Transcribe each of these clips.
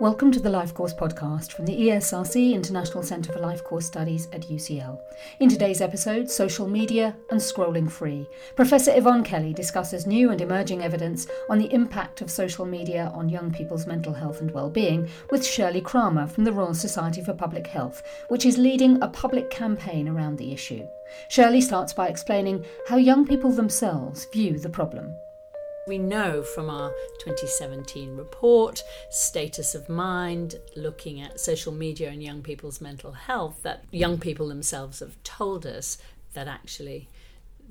Welcome to the Lifecourse Podcast from the ESRC, International Centre for Lifecourse Studies at UCL. In today's episode, social media and scrolling free, Professor Yvonne Kelly discusses new and emerging evidence on the impact of social media on young people's mental health and well-being with Shirley Cramer from the Royal Society for Public Health, which is leading a public campaign around the issue. Shirley starts by explaining how young people themselves view the problem. We know from our 2017 report, Status of Mind, looking at social media and young people's mental health, that young people themselves have told us that actually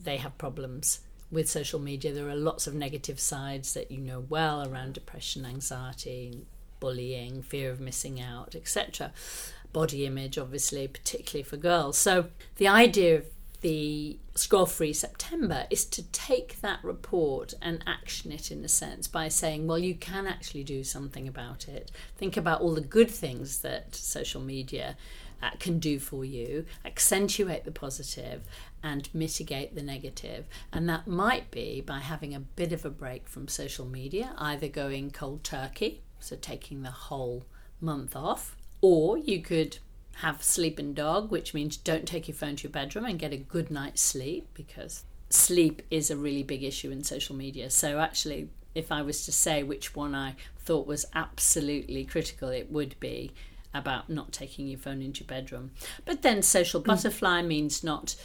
they have problems with social media. There are lots of negative sides that you know well around depression, anxiety, bullying, fear of missing out, etc. Body image, obviously, particularly for girls. So the idea of the Scroll Free September is to take that report and action it in a sense by saying, well, you can actually do something about it. Think about all the good things that social media can do for you, accentuate the positive and mitigate the negative. And that might be by having a bit of a break from social media, either going cold turkey, so taking the whole month off, or you could have sleep and dog, which means don't take your phone to your bedroom and get a good night's sleep, because sleep is a really big issue in social media. So actually, if I was to say which one I thought was absolutely critical, it would be about not taking your phone into your bedroom. But then social butterfly means not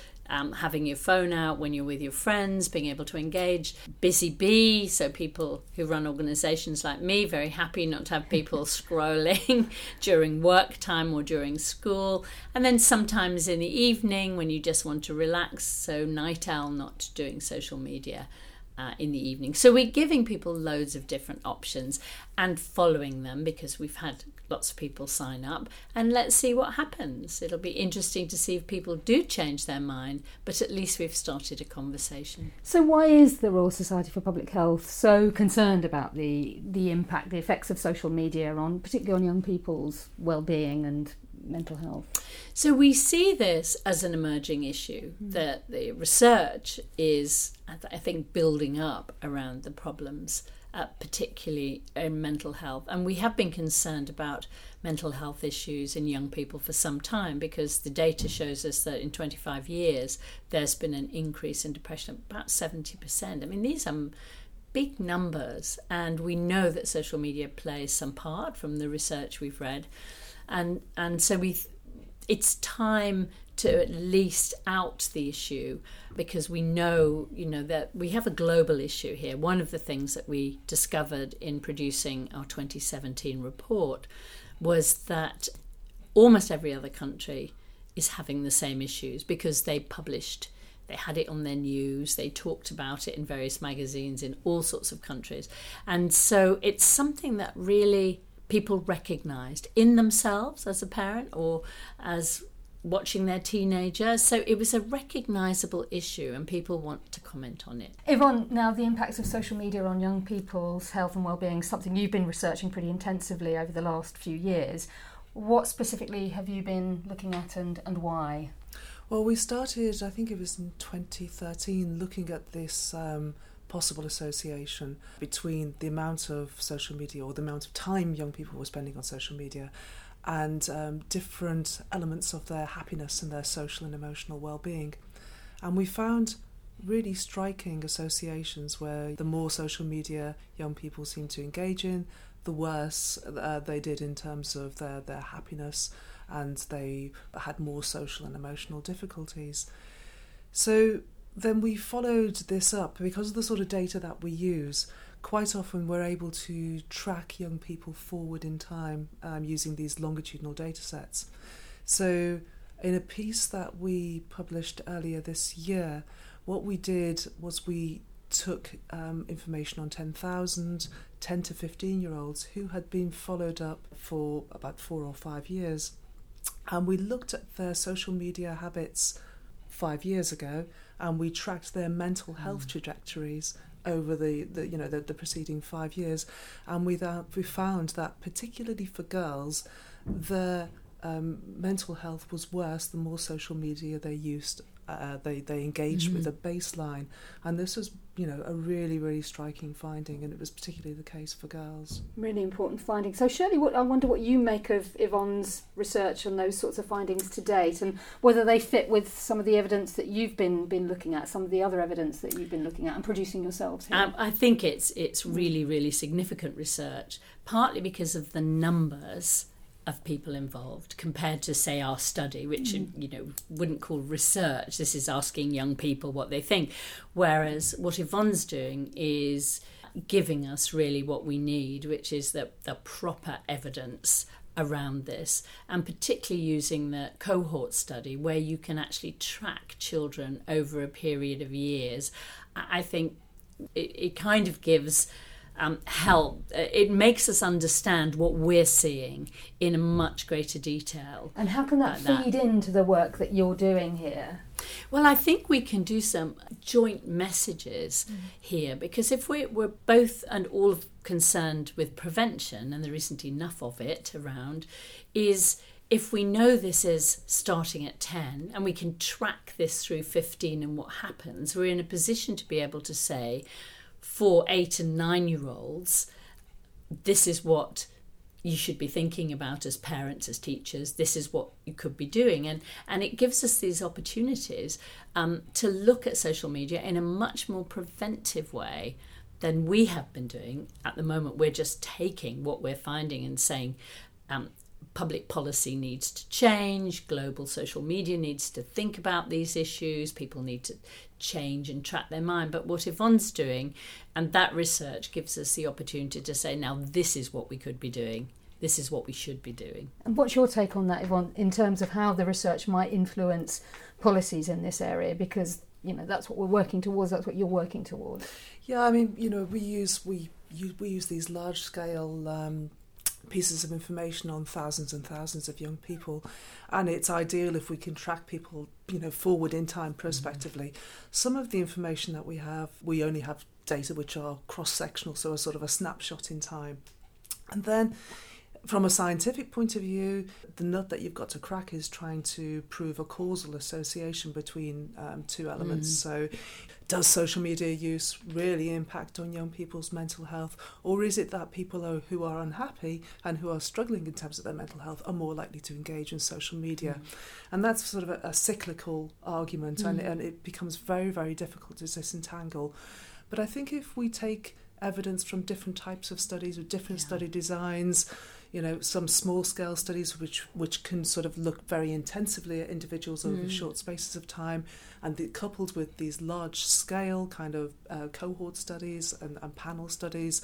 having your phone out when you're with your friends, being able to engage. Busy bee, so people who run organisations like me, very happy not to have people scrolling during work time or during school. And then sometimes in the evening when you just want to relax, so night owl, not doing social media in the evening. So we're giving people loads of different options and following them, because we've had lots of people sign up, and let's see what happens. It'll be interesting to see if people do change their mind, but at least we've started a conversation. So why is the Royal Society for Public Health so concerned about the impact, the effects of social media on, particularly on young people's well-being and mental health? So we see this as an emerging issue, that the research is, I think, building up around the problems, particularly in mental health. And we have been concerned about mental health issues in young people for some time, because the data shows us that in 25 years there's been an increase in depression of about 70%. I mean, these are big numbers, and we know that social media plays some part from the research we've read. And so it's time to at least out the issue, because we know, that we have a global issue here. One of the things that we discovered in producing our 2017 report was that almost every other country is having the same issues, because they had it on their news, they talked about it in various magazines in all sorts of countries. And so it's something that really people recognised in themselves as a parent or as watching their teenager. So it was a recognisable issue, and people want to comment on it. Yvonne, now the impacts of social media on young people's health and well-being is something you've been researching pretty intensively over the last few years. What specifically have you been looking at, and why? Well, we started, I think it was in 2013, looking at this possible association between the amount of social media, or the amount of time young people were spending on social media, and different elements of their happiness and their social and emotional well-being. And we found really striking associations where the more social media young people seemed to engage in, the worse they did in terms of their happiness, and they had more social and emotional difficulties. So then we followed this up, because of the sort of data that we use. Quite often we're able to track young people forward in time using these longitudinal data sets. So in a piece that we published earlier this year, what we did was we took information on 10,000 10 to 15-year-olds who had been followed up for about 4 or 5 years. And we looked at their social media habits 5 years ago, and we tracked their mental health trajectories over the preceding 5 years, and we found that particularly for girls, their mental health was worse the more social media they used they engaged with a baseline, and this was, you know, a really, really striking finding, and it was particularly the case for girls. Really important finding. So Shirley, I wonder what you make of Yvonne's research on those sorts of findings to date, and whether they fit with some of the evidence that you've been looking at, some of the other evidence that you've been looking at and producing yourselves here. I think it's really, really significant research, partly because of the numbers of people involved compared to, say, our study, which you know, wouldn't call research. This is asking young people what they think, whereas what Yvonne's doing is giving us really what we need, which is the proper evidence around this, and particularly using the cohort study where you can actually track children over a period of years. I think it kind of gives help. It makes us understand what we're seeing in a much greater detail. And how can that feed into the work that you're doing here? Well, I think we can do some joint messages here, because if we're both and all concerned with prevention, and there isn't enough of it around, is if we know this is starting at 10 and we can track this through 15 and what happens, we're in a position to be able to say, for 8 and 9 year olds, this is what you should be thinking about as parents, as teachers, this is what you could be doing. And it gives us these opportunities to look at social media in a much more preventive way than we have been doing at the moment. We're just taking what we're finding and saying public policy needs to change, global social media needs to think about these issues, people need to change and track their mind. But what Yvonne's doing, and that research gives us the opportunity to say, now this is what we could be doing, this is what we should be doing. And what's your take on that, Yvonne, in terms of how the research might influence policies in this area? Because, you know, that's what we're working towards, that's what you're working towards. Yeah, I mean, you know, we use these large-scale pieces of information on thousands and thousands of young people, and it's ideal if we can track people, you know, forward in time prospectively. Some of the information that we have, we only have data which are cross-sectional, so a sort of a snapshot in time. And then from a scientific point of view, the nut that you've got to crack is trying to prove a causal association between two elements. So does social media use really impact on young people's mental health, or is it that people who are unhappy and who are struggling in terms of their mental health are more likely to engage in social media? And that's sort of a cyclical argument, and it becomes very, very difficult to disentangle. But I think if we take evidence from different types of studies with different study designs, you know, some small-scale studies which can sort of look very intensively at individuals over short spaces of time, and coupled with these large-scale kind of cohort studies and panel studies,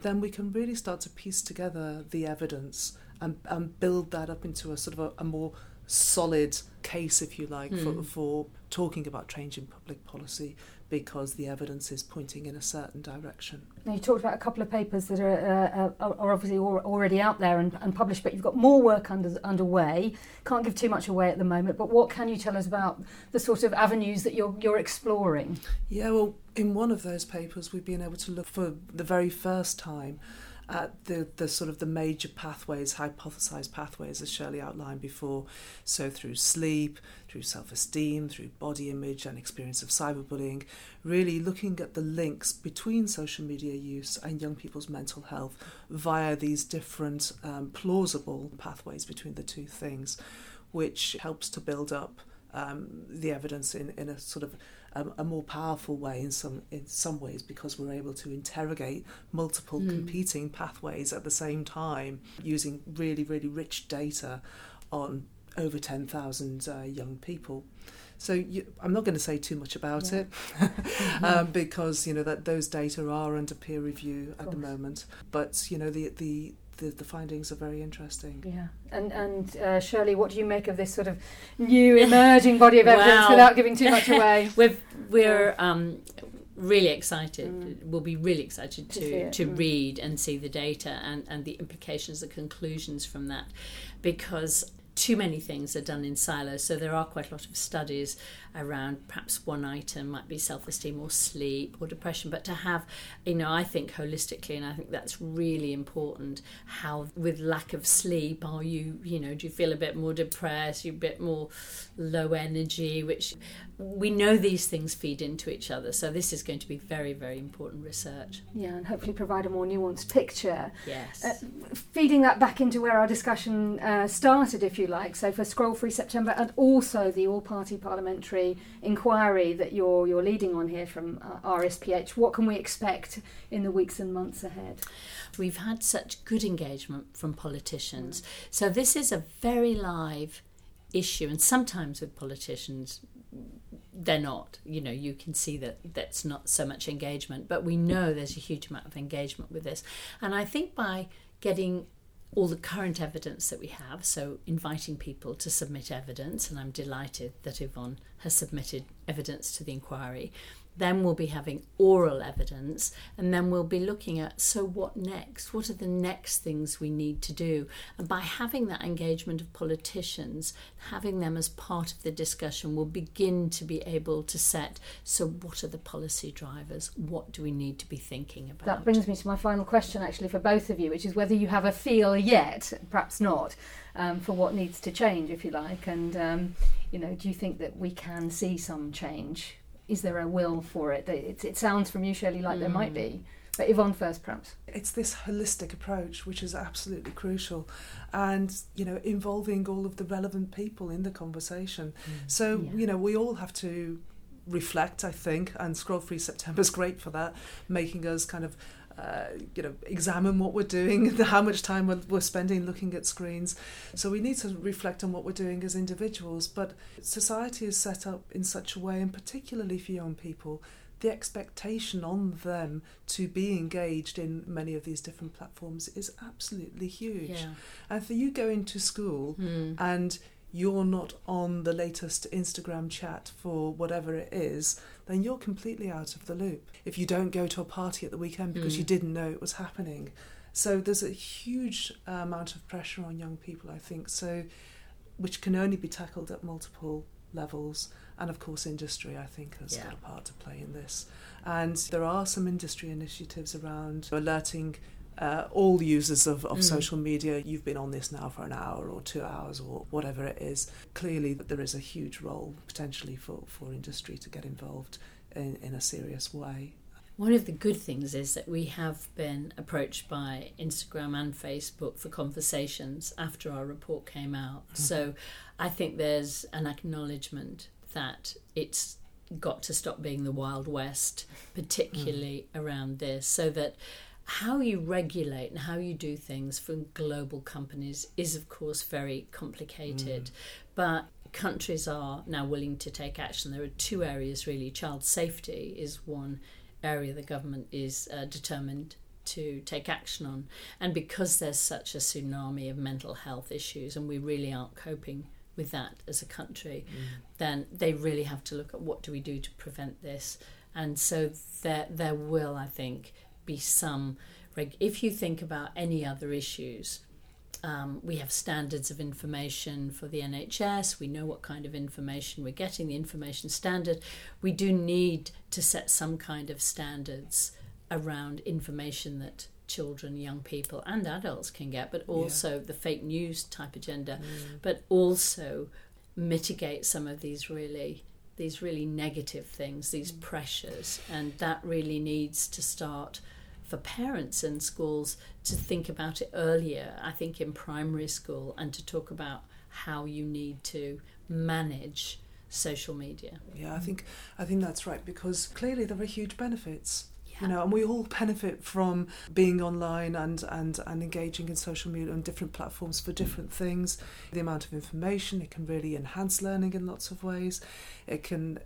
then we can really start to piece together the evidence and build that up into a sort of a more solid case, if you like, for talking about change in public policy, because the evidence is pointing in a certain direction. Now, you talked about a couple of papers that are obviously already out there and published, but you've got more work underway. Can't give too much away at the moment, but what can you tell us about the sort of avenues that you're exploring? Yeah, well, in one of those papers, we've been able to look for the very first time at the sort of the major pathways, hypothesised pathways, as Shirley outlined before. So through sleep, through self-esteem, through body image and experience of cyberbullying, really looking at the links between social media use and young people's mental health via these different plausible pathways between the two things, which helps to build up the evidence in a sort of a more powerful way in some ways, because we're able to interrogate multiple competing pathways at the same time using really, really rich data on over 10,000 young people. So I'm not going to say too much about it because, you know, that those data are under peer review at the moment. But, you know, the findings are very interesting. Yeah, and Shirley, what do you make of this sort of new emerging body of evidence without giving too much away? We're really excited. We'll be really excited to read and see the data and the implications, the conclusions from that, because too many things are done in silos, so there are quite a lot of studies around perhaps one item might be self-esteem or sleep or depression, but to have, you know, I think holistically, and I think that's really important, how with lack of sleep are you, you know, do you feel a bit more depressed, you're a bit more low energy, which we know these things feed into each other, so this is going to be very, very important research. Yeah, and hopefully provide a more nuanced picture. Yes. Feeding that back into where our discussion started, if you like, so for Scroll Free September and also the All Party Parliamentary Inquiry that you're leading on here from RSPH, what can we expect in the weeks and months ahead? We've had such good engagement from politicians, so this is a very live issue, and sometimes with politicians they're not, you know, you can see that that's not so much engagement, but we know there's a huge amount of engagement with this, and I think by getting all the current evidence that we have, so inviting people to submit evidence, and I'm delighted that Yvonne has submitted evidence to the inquiry, then we'll be having oral evidence, and then we'll be looking at, so what next? What are the next things we need to do? And by having that engagement of politicians, having them as part of the discussion, we'll begin to be able to set, so what are the policy drivers? What do we need to be thinking about? That brings me to my final question, actually, for both of you, which is whether you have a feel yet, perhaps not, for what needs to change, if you like, and you know, do you think that we can see some change? Is there a will for it? It sounds from you, Shirley, like there might be. But Yvonne first, perhaps. It's this holistic approach which is absolutely crucial, and, you know, involving all of the relevant people in the conversation. So, yeah, you know, we all have to reflect, I think, and Scroll Free September is great for that, making us kind of you know, examine what we're doing, how much time we're spending looking at screens. So we need to reflect on what we're doing as individuals, but society is set up in such a way, and particularly for young people, the expectation on them to be engaged in many of these different platforms is absolutely huge. Yeah. And for you go into school and you're not on the latest Instagram chat for whatever it is, then you're completely out of the loop. If you don't go to a party at the weekend because you didn't know it was happening. So there's a huge amount of pressure on young people, I think, so which can only be tackled at multiple levels. And of course, industry, I think, has got a part to play in this. And there are some industry initiatives around alerting all users of social media, you've been on this now for an hour or 2 hours or whatever it is. Clearly there is a huge role potentially for industry to get involved in a serious way. One of the good things is that we have been approached by Instagram and Facebook for conversations after our report came out. So I think there's an acknowledgement that it's got to stop being the Wild West, particularly around this, so that how you regulate and how you do things for global companies is, of course, very complicated. But countries are now willing to take action. There are two areas, really. Child safety is one area the government is determined to take action on. And because there's such a tsunami of mental health issues and we really aren't coping with that as a country, then they really have to look at what do we do to prevent this. And so there will, I think, be some, if you think about any other issues, we have standards of information for the NHS, we know what kind of information we're getting, the information standard. We do need to set some kind of standards around information that children, young people and adults can get, but also the fake news type agenda, but also mitigate some of these really negative things, these pressures, and that really needs to start for parents and schools to think about it earlier, I think, in primary school, and to talk about how you need to manage social media. Yeah, I think that's right, because clearly there are huge benefits. You know, and we all benefit from being online and engaging in social media on different platforms for different things. The amount of information, it can really enhance learning in lots of ways. It can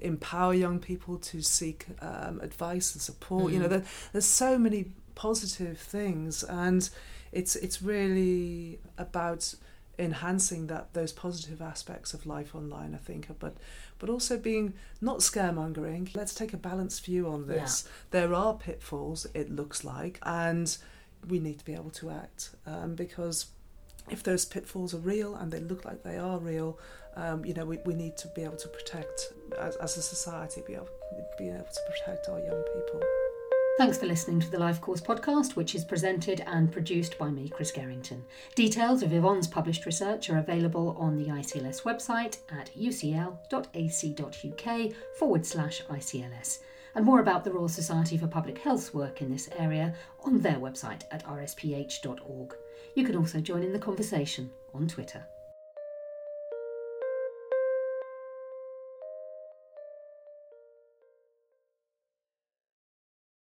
empower young people to seek advice and support. You know, there's so many positive things, and it's really about enhancing those positive aspects of life online, I think, but also being not scaremongering. Let's take a balanced view on this. Yeah. There are pitfalls, it looks like, and we need to be able to act because if those pitfalls are real, and they look like they are real, we need to be able to protect, as a society, be able to protect our young people. Thanks for listening to the Lifecourse podcast, which is presented and produced by me, Chris Gerrington. Details of Yvonne's published research are available on the ICLS website at ucl.ac.uk/ICLS. And more about the Royal Society for Public Health's work in this area on their website at rsph.org. You can also join in the conversation on Twitter.